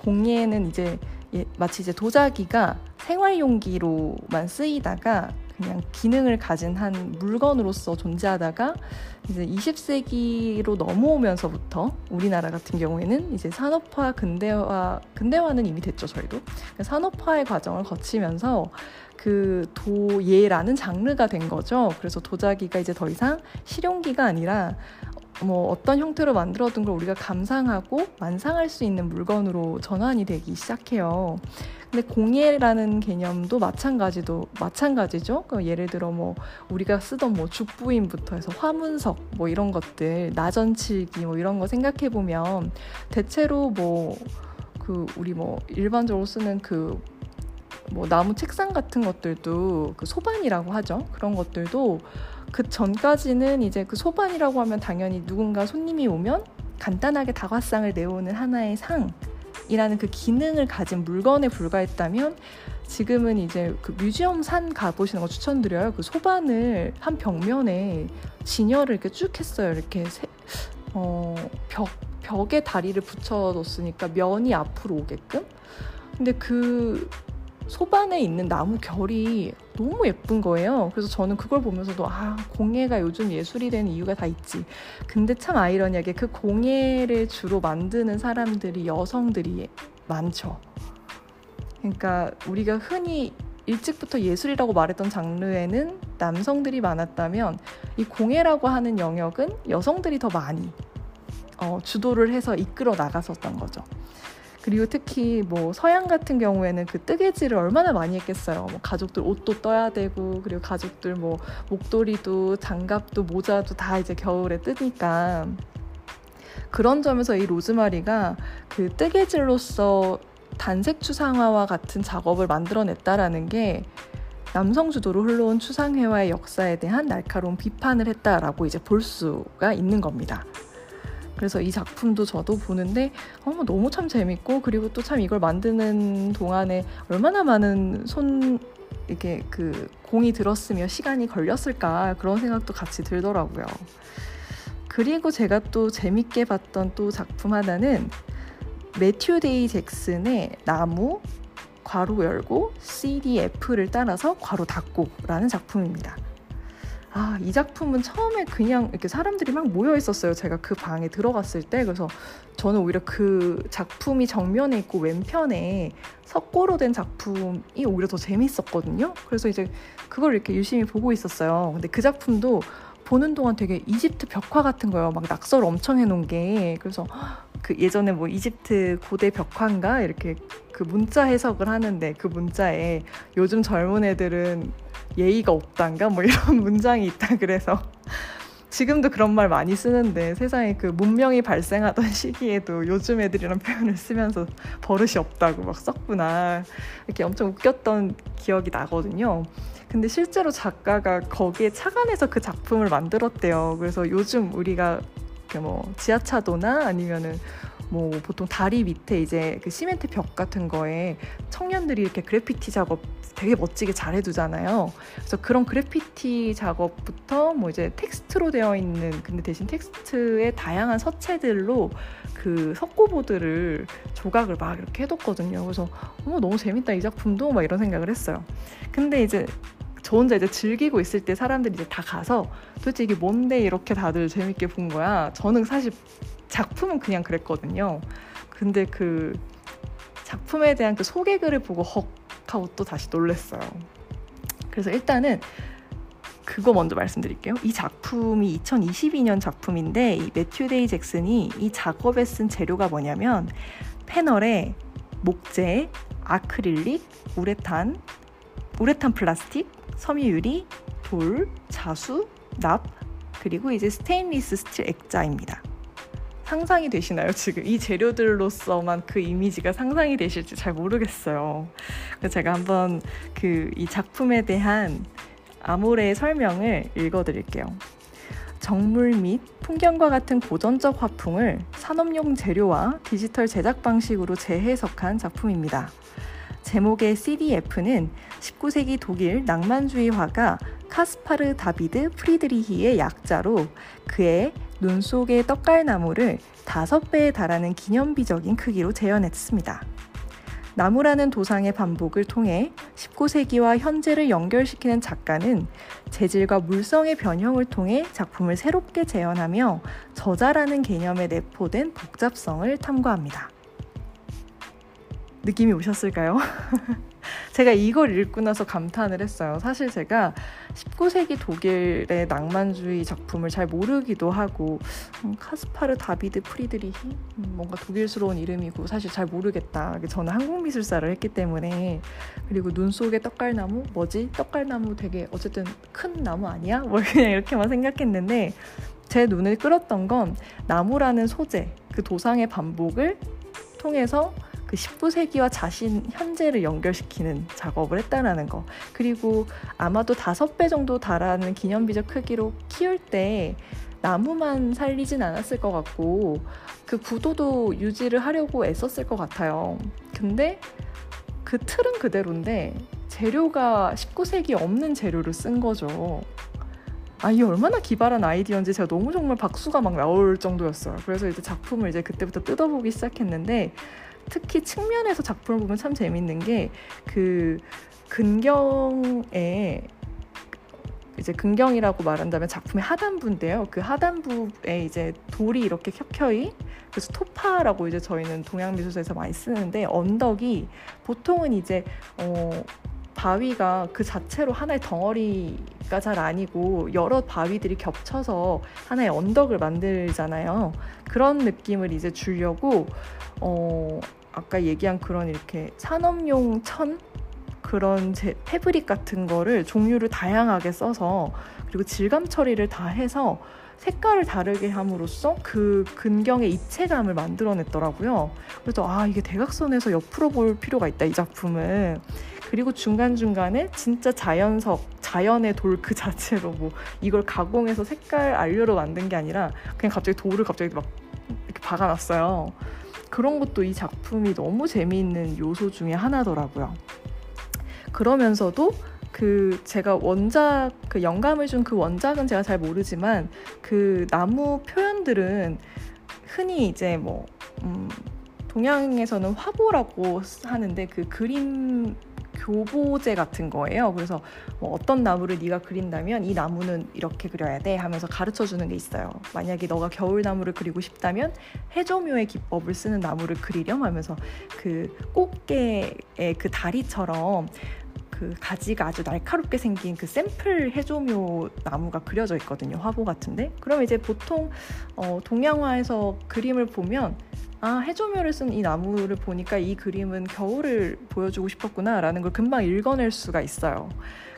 공예는 이제 마치 이제 도자기가 생활용기로만 쓰이다가 그냥 기능을 가진 한 물건으로서 존재하다가 이제 20세기로 넘어오면서부터 우리나라 같은 경우에는 이제 산업화, 근대화는 이미 됐죠, 저희도. 산업화의 과정을 거치면서 그 도예라는 장르가 된 거죠. 그래서 도자기가 이제 더 이상 실용기가 아니라 어떤 형태로 만들어둔 걸 우리가 감상하고 완상할 수 있는 물건으로 전환이 되기 시작해요. 근데 공예라는 개념도 마찬가지죠. 그러니까 예를 들어 우리가 쓰던 죽부인부터 해서 화문석 이런 것들, 나전칠기 이런 거 생각해 보면 대체로 우리 일반적으로 쓰는 나무 책상 같은 것들도 그 소반이라고 하죠. 그런 것들도 그 전까지는 이제 그 소반이라고 하면 당연히 누군가 손님이 오면 간단하게 다과상을 내오는 하나의 상이라는 그 기능을 가진 물건에 불과했다면 지금은 이제 그 뮤지엄 산 가보시는 거 추천드려요. 그 소반을 한 벽면에 진열을 이렇게 쭉 했어요. 이렇게 벽에 다리를 붙여뒀으니까 면이 앞으로 오게끔. 근데 그 소반에 있는 나무 결이 너무 예쁜 거예요. 그래서 저는 그걸 보면서도 공예가 요즘 예술이 되는 이유가 다 있지. 근데 참 아이러니하게 그 공예를 주로 만드는 사람들이 여성들이 많죠. 그러니까 우리가 흔히 일찍부터 예술이라고 말했던 장르에는 남성들이 많았다면 이 공예라고 하는 영역은 여성들이 더 많이 주도를 해서 이끌어 나갔었던 거죠. 그리고 특히 서양 같은 경우에는 그 뜨개질을 얼마나 많이 했겠어요. 가족들 옷도 떠야 되고, 그리고 가족들 목도리도 장갑도 모자도 다 이제 겨울에 뜨니까. 그런 점에서 이 로즈마리가 그 뜨개질로서 단색 추상화와 같은 작업을 만들어냈다라는 게 남성 주도로 흘러온 추상회화의 역사에 대한 날카로운 비판을 했다라고 이제 볼 수가 있는 겁니다. 그래서 이 작품도 저도 보는데 너무 참 재밌고, 그리고 또 참 이걸 만드는 동안에 얼마나 많은 손 이게 그 공이 들었으며 시간이 걸렸을까 그런 생각도 같이 들더라고요. 그리고 제가 또 재밌게 봤던 또 작품 하나는 매튜 데이 잭슨의 나무 괄호 열고 CDF를 따라서 괄호 닫고 라는 작품입니다. 아, 이 작품은 처음에 그냥 이렇게 사람들이 막 모여 있었어요. 제가 그 방에 들어갔을 때. 그래서 저는 오히려 그 작품이 정면에 있고 왼편에 석고로 된 작품이 오히려 더 재밌었거든요. 그래서 이제 그걸 이렇게 유심히 보고 있었어요. 근데 그 작품도 보는 동안 되게 이집트 벽화 같은 거예요. 막 낙서를 엄청 해놓은 게. 그래서 그 예전에 뭐 이집트 고대 벽화인가 이렇게 그 문자 해석을 하는데 그 문자에 요즘 젊은 애들은 예의가 없단가 뭐 이런 문장이 있다 그래서 지금도 그런 말 많이 쓰는데 세상에 그 문명이 발생하던 시기에도 요즘 애들이란 표현을 쓰면서 버릇이 없다고 막 썼구나 이렇게 엄청 웃겼던 기억이 나거든요. 근데 실제로 작가가 거기에 착안해서 그 작품을 만들었대요. 그래서 요즘 우리가 뭐 지하차도나 아니면은 뭐 보통 다리 밑에 이제 그 시멘트 벽 같은 거에 청년들이 이렇게 그래피티 작업 되게 멋지게 잘 해두잖아요. 그래서 그런 그래피티 작업부터 뭐 이제 텍스트로 되어 있는 근데 대신 텍스트의 다양한 서체들로 그 석고보드를 조각을 막 이렇게 해뒀거든요. 그래서 너무 재밌다 이 작품도 막 이런 생각을 했어요. 근데 이제 저 혼자 이제 즐기고 있을 때 사람들이 이제 다 가서 도대체 이게 뭔데 이렇게 다들 재밌게 본 거야. 저는 사실 작품은 그냥 그랬거든요. 근데 그 작품에 대한 그 소개글을 보고 헉 하고 또 다시 놀랐어요. 그래서 일단은 그거 먼저 말씀드릴게요. 이 작품이 2022년 작품인데 이 매튜 데이 잭슨이 이 작업에 쓴 재료가 뭐냐면 패널에 목재, 아크릴릭, 우레탄 플라스틱, 섬유유리, 돌, 자수, 납, 그리고 이제 스테인리스 스틸 액자입니다. 상상이 되시나요? 지금 이 재료들로서만 그 이미지가 상상이 되실지 잘 모르겠어요. 제가 한번 그 이 작품에 대한 아모레의 설명을 읽어드릴게요. 정물 및 풍경과 같은 고전적 화풍을 산업용 재료와 디지털 제작 방식으로 재해석한 작품입니다. 제목의 CDF는 19세기 독일 낭만주의 화가 카스파르 다비드 프리드리히의 약자로 그의 눈 속의 떡갈나무를 5배에 달하는 기념비적인 크기로 재현했습니다. 나무라는 도상의 반복을 통해 19세기와 현재를 연결시키는 작가는 재질과 물성의 변형을 통해 작품을 새롭게 재현하며 저자라는 개념에 내포된 복잡성을 탐구합니다. 느낌이 오셨을까요? 제가 이걸 읽고 나서 감탄을 했어요. 사실 제가 19세기 독일의 낭만주의 작품을 잘 모르기도 하고 카스파르 다비드 프리드리히? 뭔가 독일스러운 이름이고 사실 잘 모르겠다. 저는 한국 미술사를 했기 때문에. 그리고 눈 속의 떡갈나무? 뭐지? 떡갈나무 되게 어쨌든 큰 나무 아니야? 뭐 그냥 이렇게만 생각했는데 제 눈을 끌었던 건 나무라는 소재, 그 도상의 반복을 통해서 그 19세기와 자신 현재를 연결시키는 작업을 했다라는 거. 그리고 아마도 5배 정도 달하는 기념비적 크기로 키울 때 나무만 살리진 않았을 것 같고 그 구도도 유지를 하려고 애썼을 것 같아요. 근데 그 틀은 그대로인데 재료가 19세기에 없는 재료를 쓴 거죠. 아, 이게 얼마나 기발한 아이디어인지 제가 너무 정말 박수가 막 나올 정도였어요. 그래서 이제 작품을 이제 그때부터 뜯어보기 시작했는데 특히 측면에서 작품을 보면 참 재밌는 게 그 근경에 이제 근경이라고 말한다면 작품의 하단부인데요. 그 하단부에 이제 돌이 이렇게 켜켜이 그래서 토파라고 이제 저희는 동양 미술사에서 많이 쓰는데 언덕이 보통은 이제 바위가 그 자체로 하나의 덩어리가 잘 아니고 여러 바위들이 겹쳐서 하나의 언덕을 만들잖아요. 그런 느낌을 이제 주려고 아까 얘기한 그런 이렇게 산업용 천 그런 패브릭 같은 거를 종류를 다양하게 써서 그리고 질감 처리를 다 해서 색깔을 다르게 함으로써 그 근경의 입체감을 만들어냈더라고요. 그래서 아, 이게 대각선에서 옆으로 볼 필요가 있다, 이 작품은. 그리고 중간중간에 진짜 자연의 돌 그 자체로 뭐 이걸 가공해서 색깔 안료로 만든 게 아니라 그냥 갑자기 돌을 갑자기 막 이렇게 박아놨어요. 그런 것도 이 작품이 너무 재미있는 요소 중에 하나더라고요. 그러면서도 그 제가 원작, 그 영감을 준 그 원작은 제가 잘 모르지만 그 나무 표현들은 흔히 이제 뭐 동양에서는 화보라고 하는데 그 그림 교보제 같은 거예요. 그래서 뭐 어떤 나무를 네가 그린다면 이 나무는 이렇게 그려야 돼 하면서 가르쳐주는 게 있어요. 만약에 너가 겨울나무를 그리고 싶다면 해조묘의 기법을 쓰는 나무를 그리렴 하면서 그 꽃게의 그 다리처럼 그 가지가 아주 날카롭게 생긴 그 샘플 해조묘 나무가 그려져 있거든요. 화보 같은데. 그럼 이제 보통 동양화에서 그림을 보면 아, 해조묘를 쓴 이 나무를 보니까 이 그림은 겨울을 보여주고 싶었구나 라는 걸 금방 읽어낼 수가 있어요.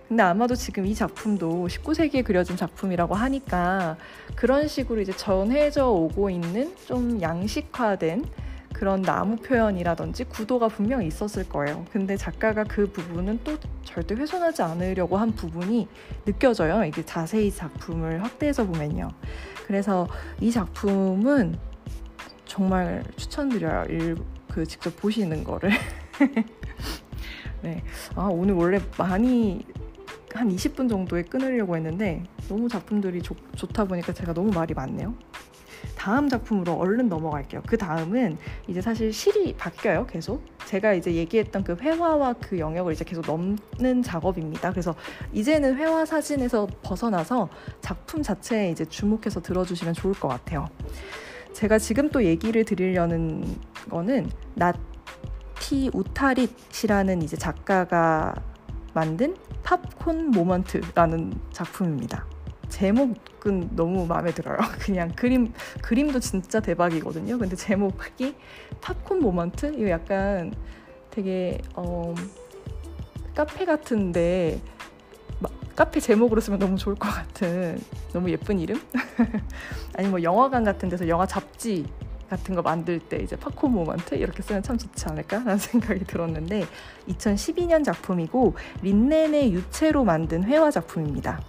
근데 아마도 지금 이 작품도 19세기에 그려진 작품이라고 하니까 그런 식으로 이제 전해져 오고 있는 좀 양식화된 그런 나무 표현이라든지 구도가 분명히 있었을 거예요. 근데 작가가 그 부분은 또 절대 훼손하지 않으려고 한 부분이 느껴져요. 이게 자세히 작품을 확대해서 보면요. 그래서 이 작품은 정말 추천드려요. 그 직접 보시는 거를. 네. 아, 오늘 원래 많이 한 20분 정도에 끊으려고 했는데 너무 작품들이 좋다 보니까 제가 너무 말이 많네요. 다음 작품으로 얼른 넘어갈게요. 그 다음은 이제 사실 실이 바뀌어요. 계속 제가 이제 얘기했던 그 회화와 그 영역을 이제 계속 넘는 작업입니다. 그래서 이제는 회화 사진에서 벗어나서 작품 자체에 이제 주목해서 들어주시면 좋을 것 같아요. 제가 지금 또 얘기를 드리려는 거는 나티 우타릿이라는 이제 작가가 만든 팝콘 모먼트라는 작품입니다. 제목은 너무 마음에 들어요. 그냥 그림도 진짜 대박이거든요. 근데 제목이 팝콘 모먼트? 이거 약간 되게 카페 같은데 카페 제목으로 쓰면 너무 좋을 것 같은 너무 예쁜 이름? 아니 뭐 영화관 같은 데서 영화 잡지 같은 거 만들 때 이제 팝콘 모먼트 이렇게 쓰면 참 좋지 않을까? 라는 생각이 들었는데 2012년 작품이고 린넨의 유채로 만든 회화 작품입니다.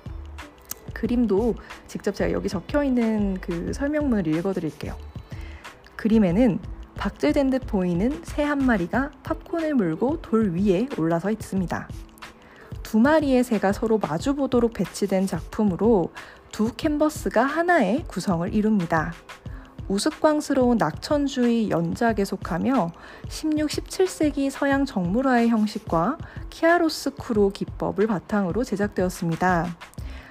그림도 직접 제가 여기 적혀있는 그 설명문을 읽어드릴게요. 그림에는 박제된 듯 보이는 새 한 마리가 팝콘을 물고 돌 위에 올라서 있습니다. 두 마리의 새가 서로 마주보도록 배치된 작품으로 두 캔버스가 하나의 구성을 이룹니다. 우스꽝스러운 낙천주의 연작에 속하며 16, 17세기 서양 정물화의 형식과 키아로스쿠로 기법을 바탕으로 제작되었습니다.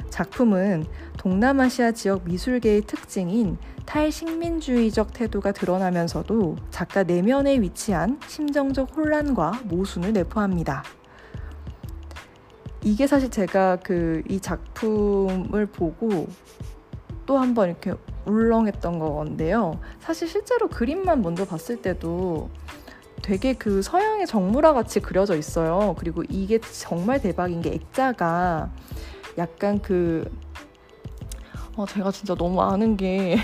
작품은 동남아시아 지역 미술계의 특징인 탈식민주의적 태도가 드러나면서도 작가 내면에 위치한 심정적 혼란과 모순을 내포합니다. 이게 사실 제가 이 작품을 보고 또 한 번 이렇게 울렁했던 건데요. 사실 실제로 그림만 먼저 봤을 때도 되게 그 서양의 정물화 같이 그려져 있어요. 그리고 이게 정말 대박인 게 액자가 약간 제가 진짜 너무 아는 게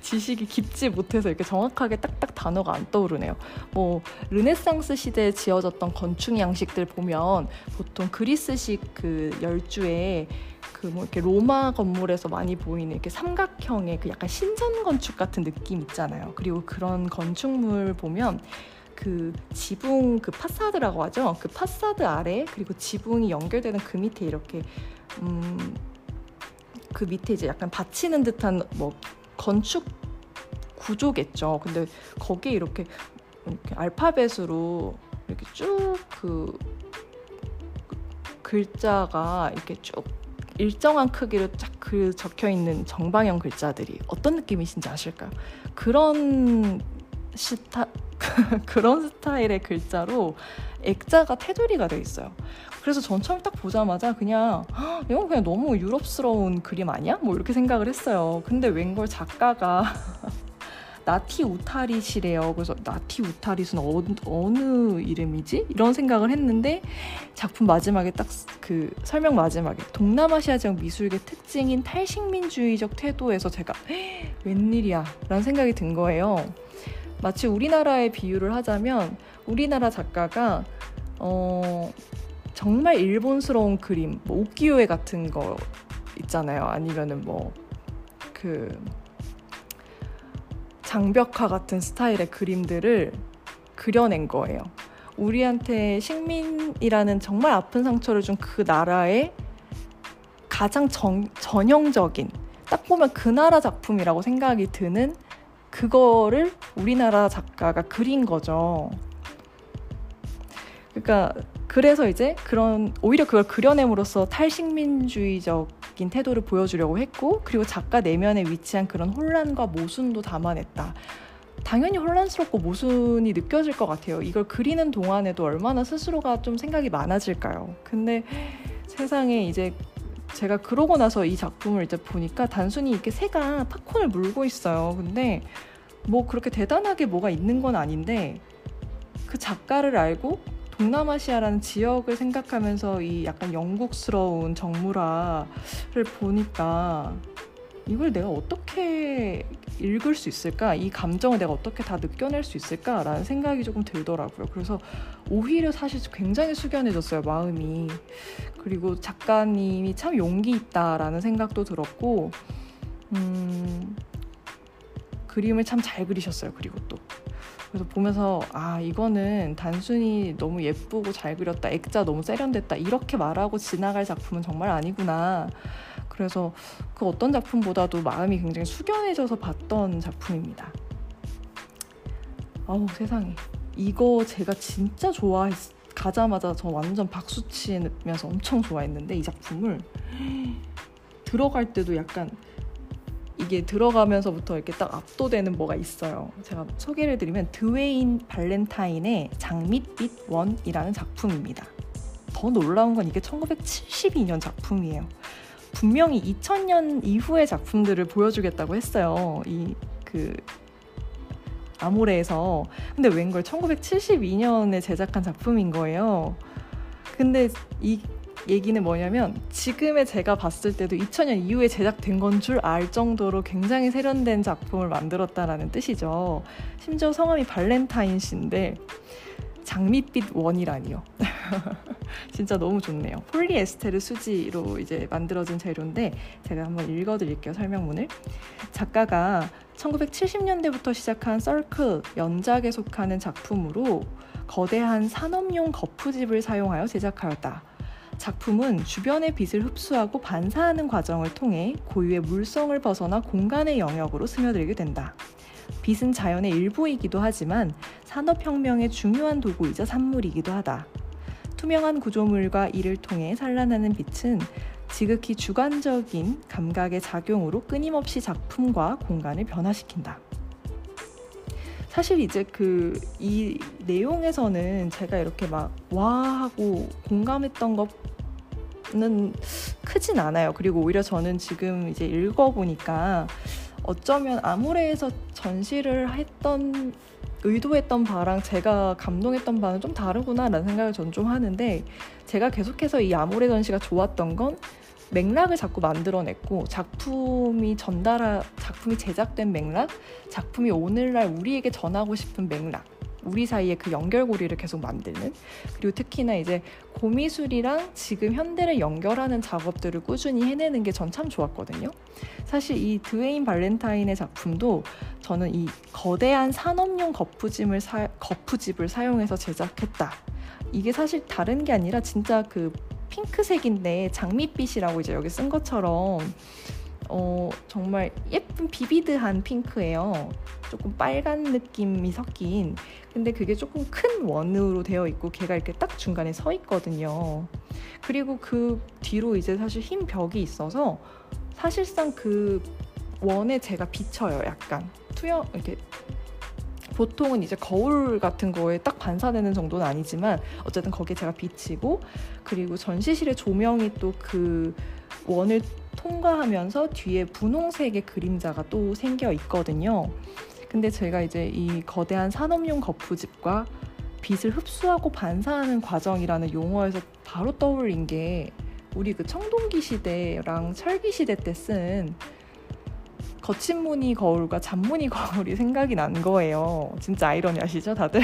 지식이 깊지 못해서 이렇게 정확하게 딱딱 단어가 안 떠오르네요. 뭐 르네상스 시대에 지어졌던 건축 양식들 보면 보통 그리스식 그 열주에 뭐 이렇게 로마 건물에서 많이 보이는 이렇게 삼각형의 그 약간 신전 건축 같은 느낌 있잖아요. 그리고 그런 건축물 보면 그 지붕 그 파사드라고 하죠. 그 파사드 아래 그리고 지붕이 연결되는 그 밑에 이렇게 그 밑에 이제 약간 받치는 듯한 뭐 건축 구조겠죠. 근데 거기에 이렇게 알파벳으로 이렇게 쭉 글자가 이렇게 쭉 일정한 크기로 쫙 적혀 있는 정방형 글자들이 어떤 느낌이신지 아실까요? 그런 스타일의 글자로 액자가 테두리가 되어 있어요. 그래서 전 처음 딱 보자마자 이건 그냥 너무 유럽스러운 그림 아니야? 뭐 이렇게 생각을 했어요. 근데 웬걸 작가가 나티 우타릿이래요. 그래서 나티 우타릿은 어느 이름이지? 이런 생각을 했는데 작품 마지막에 딱 그 설명 마지막에 동남아시아 지역 미술계 특징인 탈식민주의적 태도에서 제가 웬일이야? 라는 생각이 든 거예요. 마치 우리나라의 비유를 하자면 우리나라 작가가 정말 일본스러운 그림, 뭐 우키요에 같은 거 있잖아요. 아니면은 뭐 그 장벽화 같은 스타일의 그림들을 그려낸 거예요. 우리한테 식민이라는 정말 아픈 상처를 준 그 나라의 가장 전형적인, 딱 보면 그 나라 작품이라고 생각이 드는 그거를 우리나라 작가가 그린 거죠. 그러니까 그래서 이제 그런, 오히려 그걸 그려냄으로써 탈식민주의적인 태도를 보여주려고 했고, 그리고 작가 내면에 위치한 그런 혼란과 모순도 담아냈다. 당연히 혼란스럽고 모순이 느껴질 것 같아요. 이걸 그리는 동안에도 얼마나 스스로가 좀 생각이 많아질까요? 근데 세상에 이제 제가 그러고 나서 이 작품을 이제 보니까 단순히 이렇게 새가 팝콘을 물고 있어요. 근데 뭐 그렇게 대단하게 뭐가 있는 건 아닌데, 그 작가를 알고 동남아시아라는 지역을 생각하면서 이 약간 영국스러운 정물화를 보니까 이걸 내가 어떻게 읽을 수 있을까? 이 감정을 내가 어떻게 다 느껴낼 수 있을까? 라는 생각이 조금 들더라고요. 그래서 오히려 사실 굉장히 숙연해졌어요, 마음이. 그리고 작가님이 참 용기 있다라는 생각도 들었고, 그림을 참 잘 그리셨어요, 그리고 또. 그래서 보면서 아, 이거는 단순히 너무 예쁘고 잘 그렸다, 액자 너무 세련됐다 이렇게 말하고 지나갈 작품은 정말 아니구나. 그래서 그 어떤 작품보다도 마음이 굉장히 숙연해져서 봤던 작품입니다. 아우 세상에, 이거 제가 진짜 가자마자 저 완전 박수치면서 엄청 좋아했는데, 이 작품을 들어갈 때도 약간 이게 들어가면서부터 이렇게 딱 압도되는 뭐가 있어요. 제가 소개를 드리면 드웨인 발렌타인의 장밋빛 원이라는 작품입니다. 더 놀라운 건 이게 1972년 작품이에요. 분명히 2000년 이후의 작품들을 보여주겠다고 했어요, 이 그 아모레에서. 근데 웬걸 1972년에 제작한 작품인 거예요. 근데 이 얘기는 뭐냐면, 지금의 제가 봤을 때도 2000년 이후에 제작된 건 줄 알 정도로 굉장히 세련된 작품을 만들었다라는 뜻이죠. 심지어 성함이 발렌타인 씨인데 장밋빛 원이라니요. 진짜 너무 좋네요. 폴리에스테르 수지로 이제 만들어진 재료인데, 제가 한번 읽어드릴게요, 설명문을. 작가가 1970년대부터 시작한 서클 연작에 속하는 작품으로 거대한 산업용 거푸집을 사용하여 제작하였다. 작품은 주변의 빛을 흡수하고 반사하는 과정을 통해 고유의 물성을 벗어나 공간의 영역으로 스며들게 된다. 빛은 자연의 일부이기도 하지만 산업혁명의 중요한 도구이자 산물이기도 하다. 투명한 구조물과 이를 통해 산란하는 빛은 지극히 주관적인 감각의 작용으로 끊임없이 작품과 공간을 변화시킨다. 사실 이제 이 내용에서는 제가 이렇게 막 와 하고 공감했던 것은 크진 않아요. 그리고 오히려 저는 지금 이제 읽어보니까 어쩌면 아모레에서 전시를 했던, 의도했던 바랑 제가 감동했던 바는 좀 다르구나라는 생각을 전 좀 하는데, 제가 계속해서 이 아모레 전시가 좋았던 건 맥락을 자꾸 만들어냈고, 작품이 제작된 맥락, 작품이 오늘날 우리에게 전하고 싶은 맥락, 우리 사이의 그 연결고리를 계속 만드는, 그리고 특히나 이제 고미술이랑 지금 현대를 연결하는 작업들을 꾸준히 해내는 게 전 참 좋았거든요. 사실 이 드웨인 발렌타인의 작품도 저는 이 거대한 산업용 거푸집을 사용해서 제작했다, 이게 사실 다른 게 아니라 진짜 그 핑크색인데 장밋빛이라고 이제 여기 쓴 것처럼 정말 예쁜 비비드한 핑크예요. 조금 빨간 느낌이 섞인, 근데 그게 조금 큰 원으로 되어 있고 걔가 이렇게 딱 중간에 서 있거든요. 그리고 그 뒤로 이제 사실 흰 벽이 있어서 사실상 그 원에 제가 비쳐요. 약간 투영, 이렇게 보통은 이제 거울 같은 거에 딱 반사되는 정도는 아니지만 어쨌든 거기에 제가 비치고, 그리고 전시실의 조명이 또 그 원을 통과하면서 뒤에 분홍색의 그림자가 또 생겨 있거든요. 근데 제가 이제 이 거대한 산업용 거푸집과 빛을 흡수하고 반사하는 과정이라는 용어에서 바로 떠올린 게, 우리 그 청동기 시대랑 철기 시대 때 쓴 거친 무늬 거울과 잔무늬 거울이 생각이 난 거예요. 진짜 아이러니하시죠, 다들?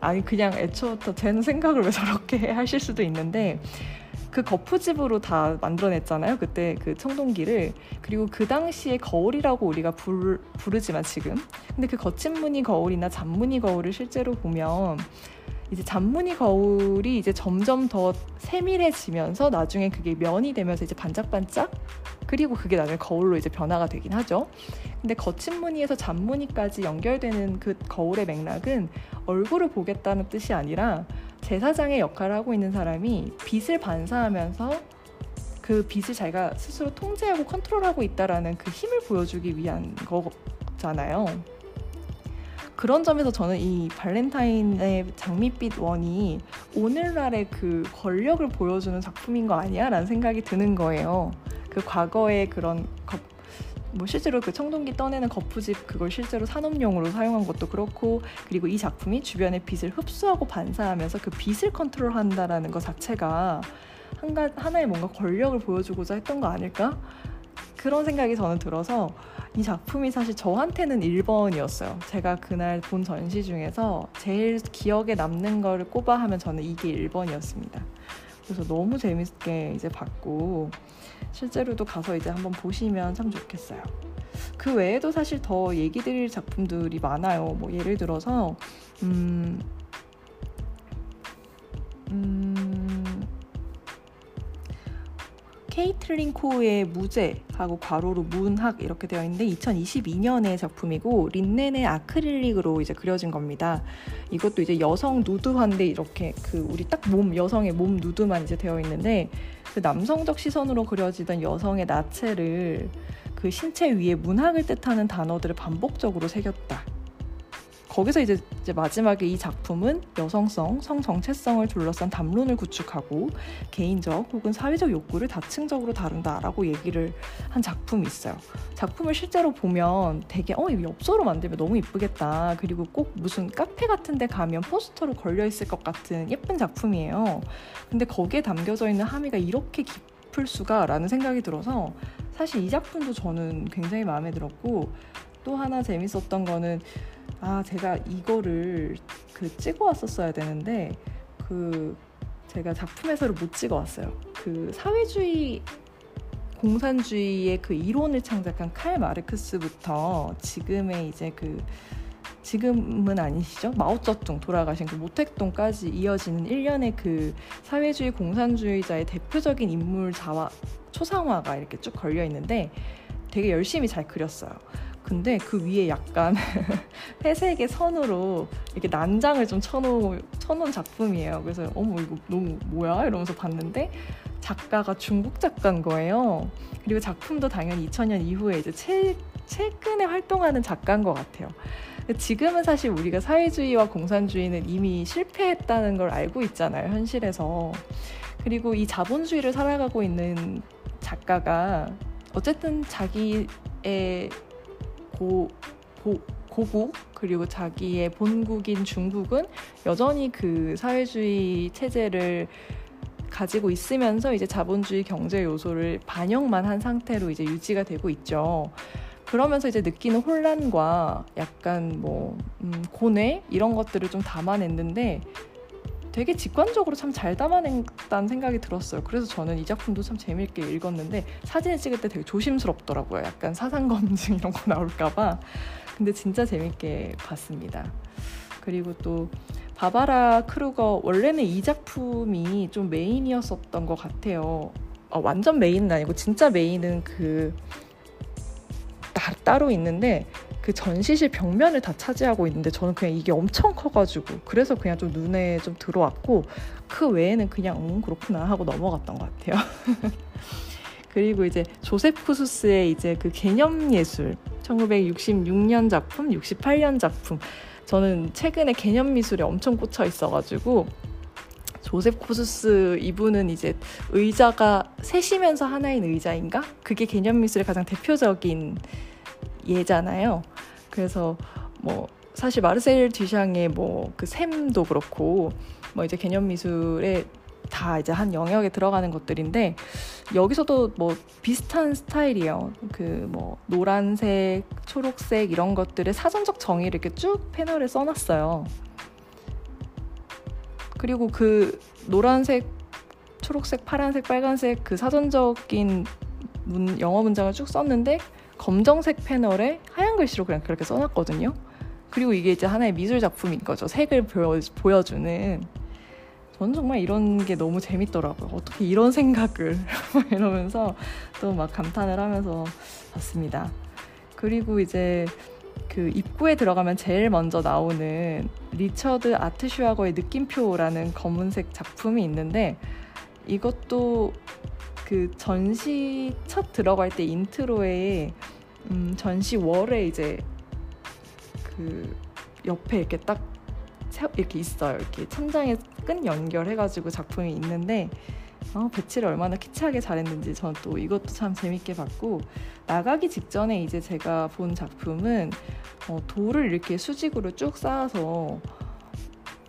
아니, 그냥 애초부터 제 생각을 왜 저렇게 하실 수도 있는데, 그 거푸집으로 다 만들어냈잖아요. 그때 그 청동기를. 그리고 그 당시에 거울이라고 우리가 부르지만 지금. 근데 그 거친 무늬 거울이나 잔무늬 거울을 실제로 보면 이제 잔무늬 거울이 이제 점점 더 세밀해지면서 나중에 그게 면이 되면서 이제 반짝반짝, 그리고 그게 나중에 거울로 이제 변화가 되긴 하죠. 근데 거친 무늬에서 잔무늬까지 연결되는 그 거울의 맥락은 얼굴을 보겠다는 뜻이 아니라 제사장의 역할을 하고 있는 사람이 빛을 반사하면서 그 빛을 자기가 스스로 통제하고 컨트롤하고 있다라는 그 힘을 보여주기 위한 거잖아요. 그런 점에서 저는 이 발렌타인의 장밋빛 원이 오늘날의 그 권력을 보여주는 작품인 거 아니야? 라는 생각이 드는 거예요. 그 과거의 그런 뭐 실제로 그 청동기 떠내는 거푸집 그걸 실제로 산업용으로 사용한 것도 그렇고, 그리고 이 작품이 주변의 빛을 흡수하고 반사하면서 그 빛을 컨트롤한다라는 것 자체가 하나의 뭔가 권력을 보여주고자 했던 거 아닐까? 그런 생각이 저는 들어서 이 작품이 사실 저한테는 1번이었어요. 제가 그날 본 전시 중에서 제일 기억에 남는 걸 꼽아 하면 저는 이게 1번이었습니다. 그래서 너무 재밌게 이제 봤고, 실제로도 가서 이제 한번 보시면 참 좋겠어요. 그 외에도 사실 더 얘기 드릴 작품들이 많아요. 뭐 예를 들어서 케이틀린 코의 무제하고 괄호로 문학 이렇게 되어 있는데 2022년의 작품이고 린넨의 아크릴릭으로 이제 그려진 겁니다. 이것도 이제 여성 누드화인데 이렇게 그 우리 딱 몸 여성의 몸 누드만 이제 되어 있는데 그 남성적 시선으로 그려지던 여성의 나체를 그 신체 위에 문학을 뜻하는 단어들을 반복적으로 새겼다. 거기서 이제 마지막에 이 작품은 여성성, 성정체성을 둘러싼 담론을 구축하고 개인적 혹은 사회적 욕구를 다층적으로 다룬다라고 얘기를 한 작품이 있어요. 작품을 실제로 보면 되게 엽서로 만들면 너무 이쁘겠다. 그리고 꼭 무슨 카페 같은 데 가면 포스터로 걸려있을 것 같은 예쁜 작품이에요. 근데 거기에 담겨져 있는 함의가 이렇게 깊을 수가 라는 생각이 들어서 사실 이 작품도 저는 굉장히 마음에 들었고, 또 하나 재밌었던 거는 제가 이거를 그 찍어 왔었어야 되는데 그 제가 작품 해설을 못 찍어 왔어요. 그 사회주의 공산주의의 그 이론을 창작한 칼 마르크스부터 지금의 이제 그 지금은 아니시죠? 마오쩌둥 돌아가신 그 모택동까지 이어지는 일련의 그 사회주의 공산주의자의 대표적인 인물 자화 초상화가 이렇게 쭉 걸려 있는데 되게 열심히 잘 그렸어요. 근데 그 위에 약간 회색의 선으로 이렇게 난장을 좀 쳐놓은 작품이에요. 그래서 이거 너무 뭐야? 이러면서 봤는데 작가가 중국 작가인 거예요. 그리고 작품도 당연히 2000년 이후에 이제 최근에 활동하는 작가인 것 같아요. 지금은 사실 우리가 사회주의와 공산주의는 이미 실패했다는 걸 알고 있잖아요, 현실에서. 그리고 이 자본주의를 살아가고 있는 작가가 어쨌든 자기의 고국 그리고 자기의 본국인 중국은 여전히 그 사회주의 체제를 가지고 있으면서 이제 자본주의 경제 요소를 반영만 한 상태로 이제 유지가 되고 있죠. 그러면서 이제 느끼는 혼란과 약간 고뇌 이런 것들을 좀 담아냈는데 되게 직관적으로 참 잘 담아냈다는 생각이 들었어요. 그래서 저는 이 작품도 참 재미있게 읽었는데 사진을 찍을 때 되게 조심스럽더라고요. 약간 사상검증 이런 거 나올까봐. 근데 진짜 재미있게 봤습니다. 그리고 또 바바라 크루거, 원래는 이 작품이 좀 메인이었었던 것 같아요. 완전 메인은 아니고 진짜 메인은 그 따로 있는데 그 전시실 벽면을 다 차지하고 있는데 저는 그냥 이게 엄청 커가지고 그래서 그냥 좀 눈에 좀 들어왔고 그 외에는 그냥 그렇구나 하고 넘어갔던 것 같아요. 그리고 이제 조셉 코수스의 이제 그 개념 예술 1966년 작품, 68년 작품. 저는 최근에 개념 미술에 엄청 꽂혀 있어가지고 조셉 코수스 이분은 이제 의자가 셋이면서 하나인 의자인가? 그게 개념 미술의 가장 대표적인 예잖아요. 그래서 사실 마르셀 뒤샹의 그 샘도 그렇고 이제 개념 미술에 다 이제 한 영역에 들어가는 것들인데 여기서도 비슷한 스타일이에요. 노란색, 초록색 이런 것들의 사전적 정의를 이렇게 쭉 패널에 써놨어요. 그리고 그 노란색 초록색, 파란색, 빨간색 그 사전적인 영어 문장을 쭉 썼는데 검정색 패널에 하얀 글씨로 그냥 그렇게 써놨거든요. 그리고 이게 이제 하나의 미술 작품인 거죠. 색을 보여주는. 저는 정말 이런 게 너무 재밌더라고요. 어떻게 이런 생각을 이러면서 또 막 감탄을 하면서 봤습니다. 그리고 이제 그 입구에 들어가면 제일 먼저 나오는 리처드 아트슈아거의 느낌표라는 검은색 작품이 있는데, 이것도 그 전시 첫 들어갈 때 인트로에 전시월에 이제 그 옆에 이렇게 딱 이렇게 있어요. 이렇게 천장에 끈 연결해가지고 작품이 있는데 배치를 얼마나 키치하게 잘했는지 저는 또 이것도 참 재밌게 봤고, 나가기 직전에 이제 제가 본 작품은 돌을 이렇게 수직으로 쭉 쌓아서,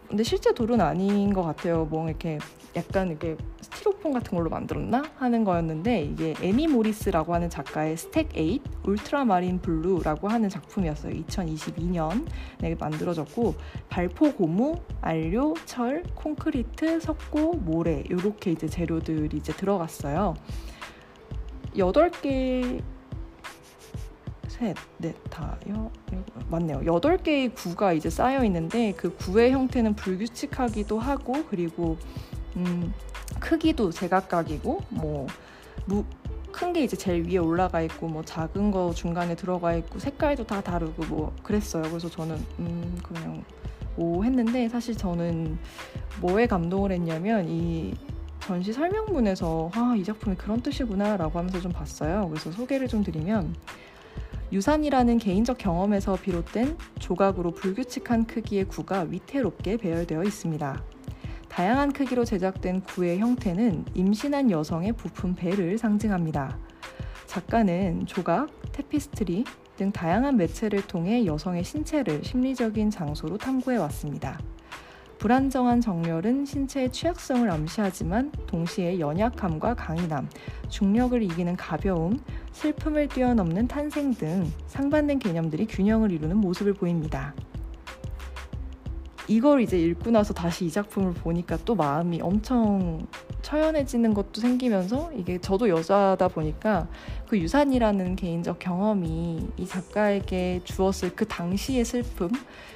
근데 실제 돌은 아닌 것 같아요. 뭐 이렇게 약간 이렇게 스티로폼 같은 걸로 만들었나 하는 거였는데, 이게 애미 모리스라고 하는 작가의 스택 8 울트라마린 블루라고 하는 작품이었어요. 2022년에 만들어졌고, 발포 고무, 안료, 철, 콘크리트, 석고, 모래 이렇게 이제 재료들이 이제 들어갔어요. 8개 맞네요. 8개의 구가 이제 쌓여 있는데, 그 구의 형태는 불규칙하기도 하고, 그리고 크기도 제각각이고, 뭐 큰 게 이제 제일 위에 올라가 있고, 뭐 작은 거 중간에 들어가 있고, 색깔도 다 다르고 뭐 그랬어요. 그래서 저는 그냥 오 했는데, 사실 저는 뭐에 감동을 했냐면 이 전시 설명문에서 아, 이 작품이 그런 뜻이구나 라고 하면서 좀 봤어요. 그래서 소개를 좀 드리면, 유산이라는 개인적 경험에서 비롯된 조각으로 불규칙한 크기의 구가 위태롭게 배열되어 있습니다. 다양한 크기로 제작된 구의 형태는 임신한 여성의 부푼 배를 상징합니다. 작가는 조각, 테피스트리 등 다양한 매체를 통해 여성의 신체를 심리적인 장소로 탐구해왔습니다. 불안정한 정렬은 신체의 취약성을 암시하지만 동시에 연약함과 강인함, 중력을 이기는 가벼움, 슬픔을 뛰어넘는 탄생 등 상반된 개념들이 균형을 이루는 모습을 보입니다. 이걸 이제 읽고 나서 다시 이 작품을 보니까 또 마음이 엄청 처연해지는 것도 생기면서, 이게 저도 여자다 보니까 그 유산이라는 개인적 경험이 이 작가에게 주었을 그 당시의 슬픔,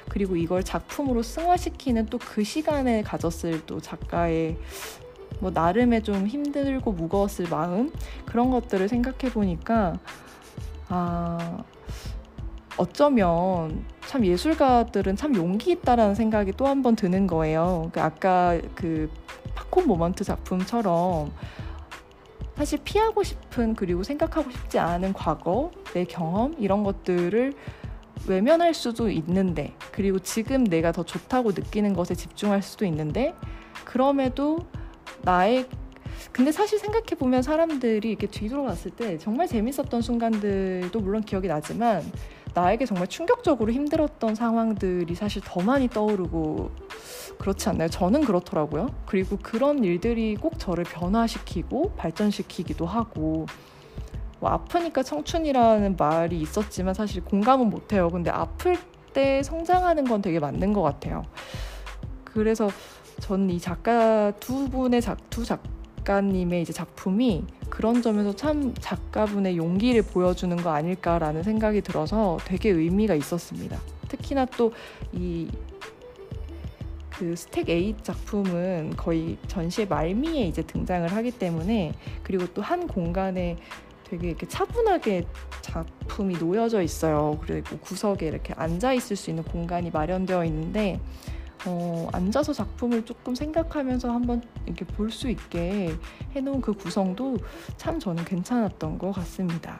그리고 이걸 작품으로 승화시키는 또 그 시간에 가졌을 또 작가의 뭐 나름의 좀 힘들고 무거웠을 마음, 그런 것들을 생각해 보니까 아, 어쩌면 참 예술가들은 참 용기 있다라는 생각이 또 한 번 드는 거예요. 아까 그 팝콘 모먼트 작품처럼 사실 피하고 싶은, 그리고 생각하고 싶지 않은 과거, 내 경험 이런 것들을 외면할 수도 있는데, 그리고 지금 내가 더 좋다고 느끼는 것에 집중할 수도 있는데, 그럼에도 근데 사실 생각해보면 사람들이 이렇게 뒤돌아봤을 때 정말 재밌었던 순간들도 물론 기억이 나지만, 나에게 정말 충격적으로 힘들었던 상황들이 사실 더 많이 떠오르고 그렇지 않나요? 저는 그렇더라고요. 그리고 그런 일들이 꼭 저를 변화시키고 발전시키기도 하고, 뭐 아프니까 청춘이라는 말이 있었지만 사실 공감은 못해요. 근데 아플 때 성장하는 건 되게 맞는 것 같아요. 그래서 저는 이 작가 두 작가님의 이제 작품이 그런 점에서 참 작가분의 용기를 보여주는 거 아닐까라는 생각이 들어서 되게 의미가 있었습니다. 특히나 또 그 스택 8 작품은 거의 전시의 말미에 이제 등장을 하기 때문에, 그리고 또 한 공간에 되게 이렇게 차분하게 작품이 놓여져 있어요. 그리고 구석에 이렇게 앉아 있을 수 있는 공간이 마련되어 있는데, 앉아서 작품을 조금 생각하면서 한번 이렇게 볼 수 있게 해놓은 그 구성도 참 저는 괜찮았던 것 같습니다.